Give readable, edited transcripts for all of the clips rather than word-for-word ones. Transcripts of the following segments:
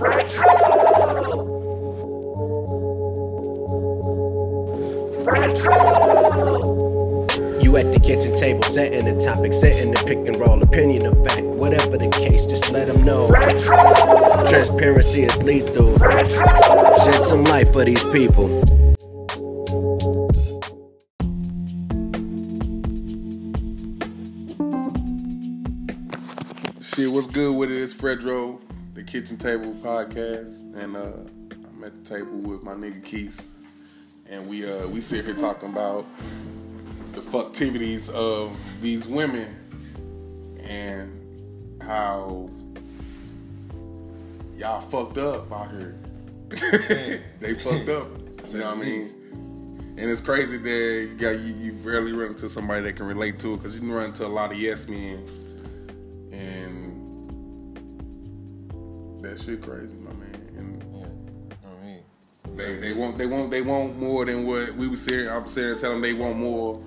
Fredro. You at the kitchen table, setting the topic, setting the pick and roll, opinion of fact. Whatever the case, just let them know. Fredro. Transparency is lethal. Fredro. Shed some light for these people. Shit, what's good with it? It's Fredro, the Kitchen Table Podcast, and I'm at the table with my nigga Keith, and we sit here talking about the fucktivities of these women and how y'all fucked up out here. They fucked up, you know what I mean? And it's crazy that you rarely run into somebody that can relate to it, because you can run into a lot of yes men. And that shit crazy, my man. And yeah, I mean, they want more than what we was serious. I'm serious telling them they want more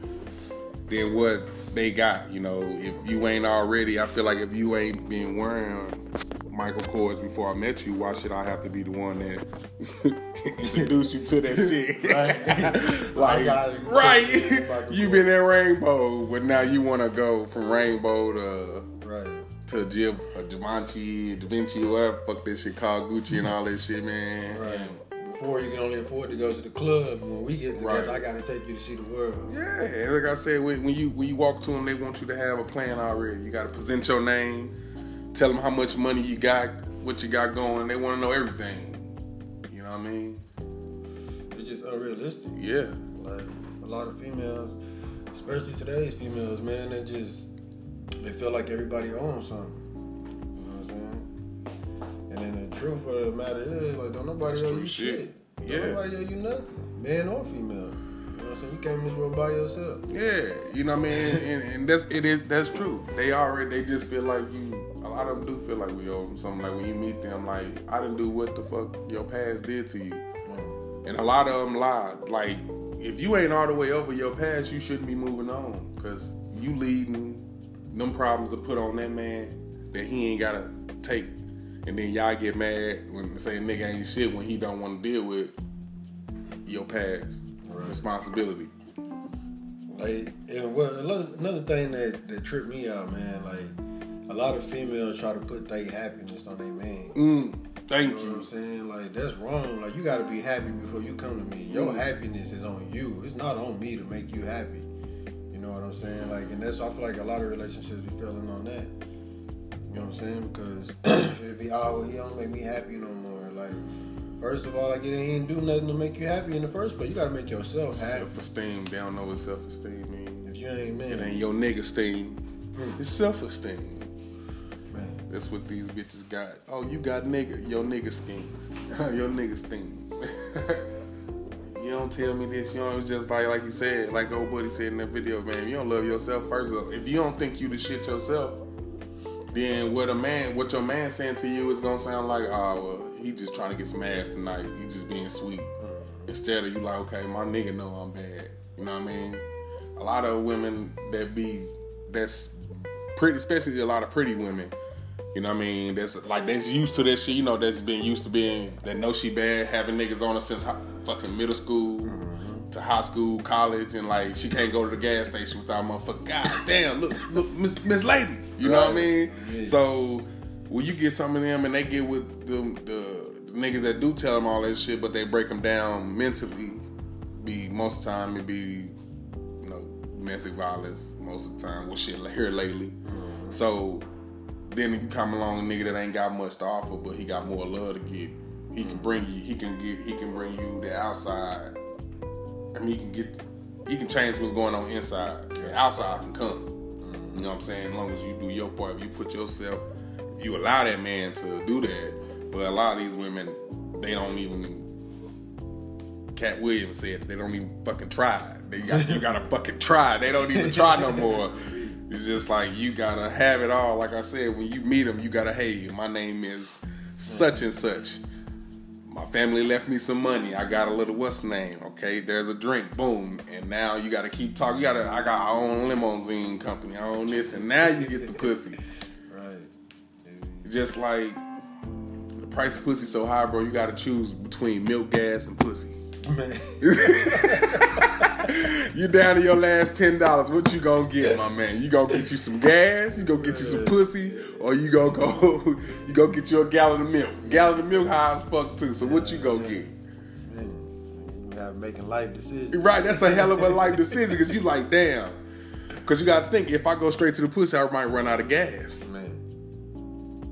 than what they got. You know, if you ain't already, I feel like if you ain't been wearing Michael Kors before I met you, why should I have to be the one that introduce you to that shit? Right, right. You've been at Rainbow, but now you want to go from Rainbow to Givenchy, Da Vinci, whatever fuck this shit called, Gucci and all this shit, man. Right. And before you can only afford to go to the club, when we get together, I gotta take you to see the world. Yeah, and like I said, when you walk to them, they want you to have a plan already. You gotta present your name, tell them how much money you got, what you got going. They want to know everything. You know what I mean? It's just unrealistic. Yeah. Like a lot of females, especially today's females, man, they feel like everybody owns something. You know what I'm saying? And then the truth of the matter is, like, don't nobody owe you shit. Yeah. Don't nobody owe you nothing, man or female. You know what I'm saying? You came in this world by yourself. Yeah, you know what I mean? and that's true. They just feel like a lot of them do feel like we owe them something. Like when you meet them, like, I didn't do what the fuck your past did to you. Mm. And a lot of them lie. Like, if you ain't all the way over your past, you shouldn't be moving on, because you leading them problems to put on that man that he ain't gotta take. And then y'all get mad when say nigga ain't shit when he don't wanna deal with your past responsibility. Like, and another thing that tripped me out, man, like a lot of females try to put their happiness on their man. Thank you. Know what I'm saying? Like, that's wrong. Like, you gotta be happy before you come to me. Your happiness is on you. It's not on me to make you happy. You know what I'm saying? Like, and that's, I feel like a lot of relationships be failing on that. You know what I'm saying? Because it'd be, he don't make me happy no more. Like, first of all, like, it ain't do nothing to make you happy in the first place. You gotta make yourself happy. Self-esteem. They don't know what self-esteem means. If you ain't, man, it ain't your nigga steam. It's self-esteem. Man. That's what these bitches got. Oh, you got nigga. Your nigga schemes. Your nigga steam. You don't tell me this. You know, it's just like you said, like old buddy said in that video, man. You don't love yourself first. If you don't think you the shit yourself, then what your man saying to you is gonna sound like, well, he just trying to get some ass tonight. He just being sweet. Instead of you like, okay, my nigga know I'm bad. You know what I mean? A lot of women that's pretty, especially a lot of pretty women. You know what I mean? That's used to that shit. You know, that's been used to being that know she bad, having niggas on her since fucking middle school to high school, college, and like she can't go to the gas station without motherfucker. God damn, look, Miss Lady. You know what I mean? Yeah. So when you get some of them and they get with the niggas that do tell them all that shit, but they break them down mentally. Be most of the time it be, you know, domestic violence. Most of the time, well, shit here lately. Mm-hmm. So then you come along a nigga that ain't got much to offer, but he got more love to give. He can bring you. He can bring you the outside. I mean, he can change what's going on inside. The outside can come. You know what I'm saying? As long as you do your part, if you put yourself, if you allow that man to do that. But a lot of these women, they don't even. Cat Williams said they don't even fucking try. You gotta fucking try. They don't even try no more. It's just like you gotta have it all. Like I said, when you meet them, you gotta, hey, my name is such and such. My family left me some money. I got a little what's name, okay? There's a drink, boom. And now you gotta keep talking. I got our own limousine company. I own this, and now you get the pussy. Right. Just like the price of pussy so high, bro, you gotta choose between milk, gas, and pussy. Man. You down to your last $10. What you gonna get, my man? You gonna get you some gas? You gonna get you some pussy? Or you gonna go? You gonna get you a gallon of milk? Gallon of milk high as fuck too. So what you gonna get? Man, you gotta making life decisions. Right, that's a hell of a life decision because you like damn. Because you gotta think if I go straight to the pussy, I might run out of gas. Man.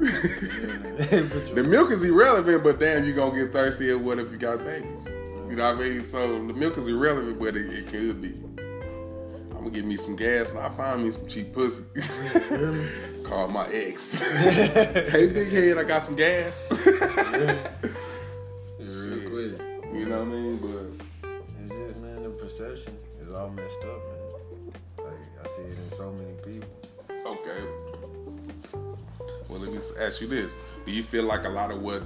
The milk is irrelevant, but damn, you gonna get thirsty. And what if you got babies? You know what I mean? So the milk is irrelevant, but it could be. I'm gonna get me some gas and I'll find me some cheap pussy. Call my ex. Hey, big head, I got some gas. Real quick. You know what I mean? But it's just, man, the perception is all messed up, man. Like, I see it in so many people. Okay. Well, let me ask you this. Do you feel like a lot of what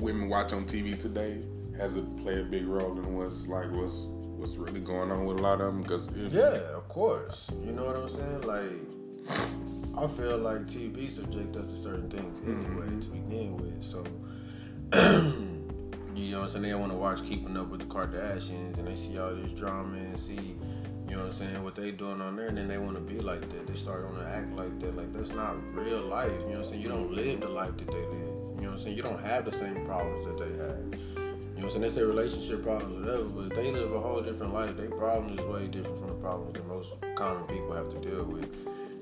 women watch on TV today has it play a big role in what's really going on with a lot of them? Because of course, you know what I'm saying. Like, I feel like TV subject us to certain things anyway to begin with. So you know what I'm saying. They want to watch Keeping Up with the Kardashians, and they see all this drama and see, you know what I'm saying, what they doing on there, and then they want to be like that. They start on to act like that. Like, that's not real life. You know what I'm saying. You don't live the life that they live. You know what I'm saying? You don't have the same problems that they have. You know what I'm saying? They say relationship problems or whatever, but they live a whole different life. Their problems is way different from the problems that most common people have to deal with.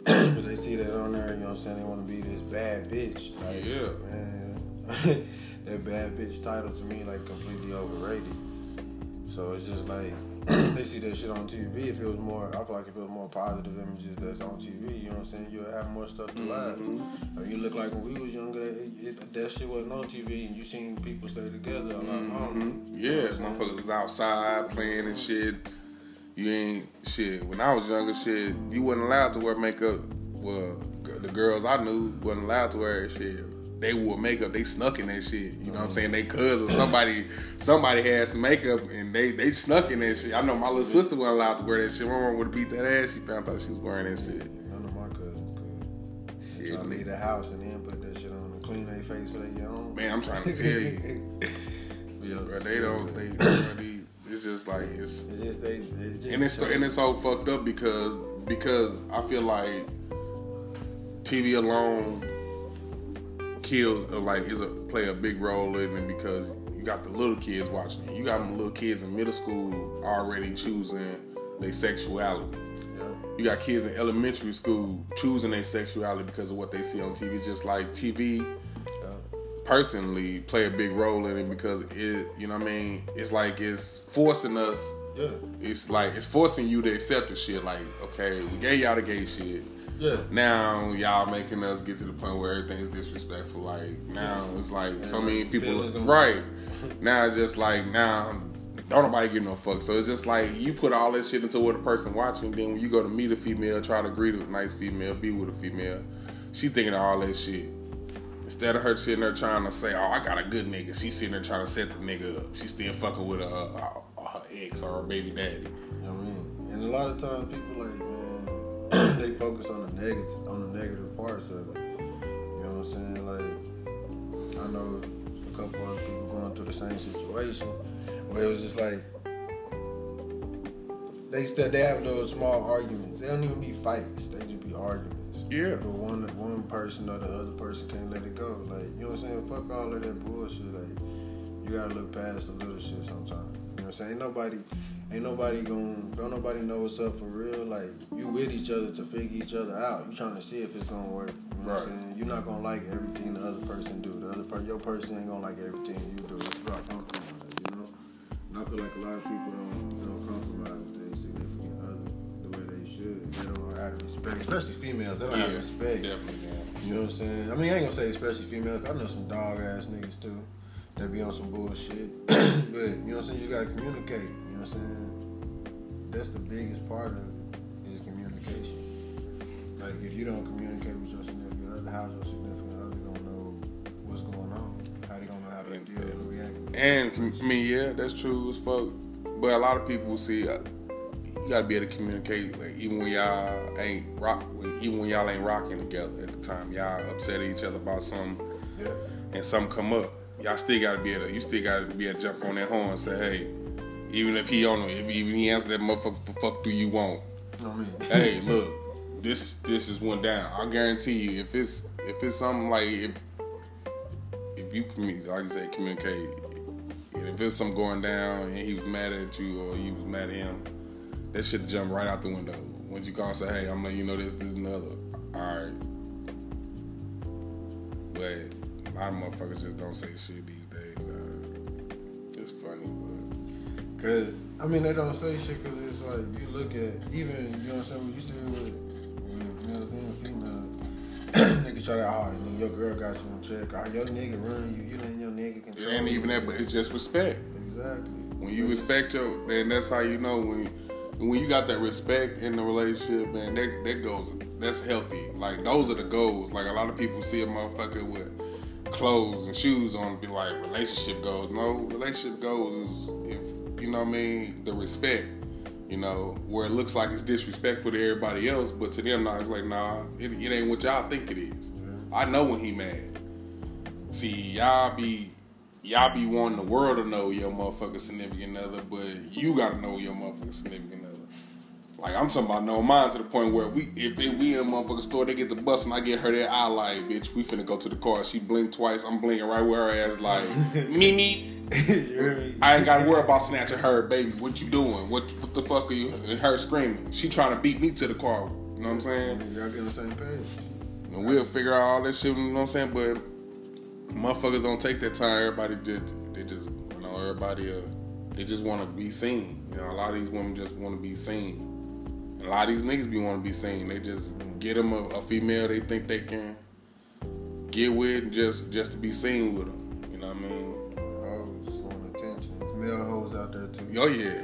But they see that on there, you know what I'm saying? They want to be this bad bitch. Like, man, that bad bitch title to me, like, completely overrated. So it's just like, they see that shit on TV. If it was more, I feel like if it was more positive images that's on TV, you know what I'm saying, you'll have more stuff to laugh. Or you look like when we was younger, that shit wasn't on TV, and you seen people stay together a lot longer. Yeah, motherfuckers was outside playing and shit. You ain't shit. When I was younger, shit, you wasn't allowed to wear makeup. Well, the girls I knew wasn't allowed to wear that shit. They wore makeup, they snuck in that shit. You know what I'm saying? They cousin, somebody had some makeup and they snuck in that shit. I know my little sister wasn't allowed to wear that shit. My mom would have beat that ass. She found out she was wearing that shit. None of my cousins could. Try to leave the house and then put that shit on and clean their face with their own. Man, I'm trying to tell you. Bro, they don't, they it's just like, it's so fucked up because I feel like TV alone kills, like, play a big role in it because you got the little kids watching it. You got them little kids in middle school already choosing their sexuality. Yeah. You got kids in elementary school choosing their sexuality because of what they see on TV. Just like TV, personally, play a big role in it because it, you know what I mean? It's like it's forcing us. Yeah. It's like it's forcing you to accept the shit. Like, okay, we gave y'all the gay shit. Yeah. Now y'all making us get to the point where everything's disrespectful. Like, now it's like so many people right. Now it's just like don't nobody give no fuck. So it's just like you put all this shit into what a person watching. Then when you go to meet a female, try to greet a nice female, be with a female, she thinking of all that shit. Instead of her sitting there trying to say, "Oh, I got a good nigga," she's sitting there trying to set the nigga up. She's still fucking with her ex or her baby daddy. You know what I mean? And a lot of times people like, man, they focus on the negative parts of it. You know what I'm saying? Like, I know a couple other people going through the same situation where it was just like they have those small arguments. They don't even be fights. They just be arguments. Yeah. But one person or the other person can't let it go. Like, you know what I'm saying? Fuck all of that bullshit. Like, you gotta look past a little shit sometimes. You know what I'm saying? Don't nobody know what's up for real. Like, you with each other to figure each other out. You trying to see if it's gonna work. You know what I'm saying? You're not gonna like everything the other person do. Your person ain't gonna like everything you do. That's where I come from, you know? And I feel like a lot of people don't compromise with their significant other the way they should. They don't have respect. Especially females, they don't have respect. Definitely, man. You know what I'm saying? I mean, I ain't gonna say especially females. I know some dog ass niggas too that be on some bullshit. But, you know what I'm saying? You gotta communicate. You know what I'm saying? That's the biggest part of it, is communication. Like, if you don't communicate with your significant other, how's your significant other gonna know what's going on? How they gonna know how to deal and react? And I mean, that's true as fuck. But a lot of people see, you gotta be able to communicate. Like even when y'all ain't rocking together at the time, y'all upset at each other about something, and something come up. Y'all still gotta be able. You still gotta be able to jump on that horn and say, hey, even if he answer that motherfucker, the fuck do you want? I mean, hey, look, this is one down. I guarantee you, if it's something like if you communicate, like I said, communicate. And if it's something going down and he was mad at you or you was mad at him, that shit jump right out the window. Once you call and say, hey, I'm letting you know this and the other. Alright. But a lot of motherfuckers just don't say shit these days. It's funny, but... Because, I mean, they don't say shit because it's like, you look at... Even, you know what I'm saying, when you see with males and females, niggas try that hard. And your girl got you on check. Or your nigga run you. You letting your nigga control. It ain't even that, but it's just respect. Exactly. When you respect your... Man, that's how you know when you got that respect in the relationship, man, that goes, that's healthy. Like, those are the goals. Like, a lot of people see a motherfucker with clothes and shoes on and be like, relationship goals. No, relationship goals is, if, you know what I mean, the respect, you know, where it looks like it's disrespectful to everybody else, but to them, nah, it's like, nah, it ain't what y'all think it is. Mm-hmm. I know when he mad. See, y'all be wanting the world to know your motherfucking significant other, but you gotta know your motherfucking significant other. Like, I'm talking about knowing mine to the point where if we in a motherfucking store, they get the bus and I get her that eye light, bitch, we finna go to the car. She blinked twice, I'm blinking right where her ass like, me. I ain't gotta worry about snatching her, baby. What you doing? What the fuck are you? And her screaming. She trying to beat me to the car. You know what I'm saying? Y'all get on the same page. And we'll figure out all that shit, you know what I'm saying? But motherfuckers don't take that time. They just want to be seen. You know, a lot of these women just want to be seen. A lot of these niggas be want to be seen. They just get them a female they think they can get with just to be seen with them. You know what I mean? I just want attention. Male hoes out there too. Oh yeah.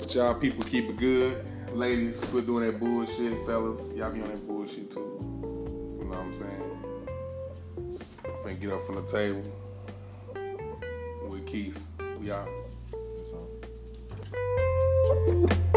But y'all people keep it good. Ladies, quit doing that bullshit. Fellas, y'all be on that bullshit too. You know what I'm saying? I finna get up from the table with Keith. We out. That's all.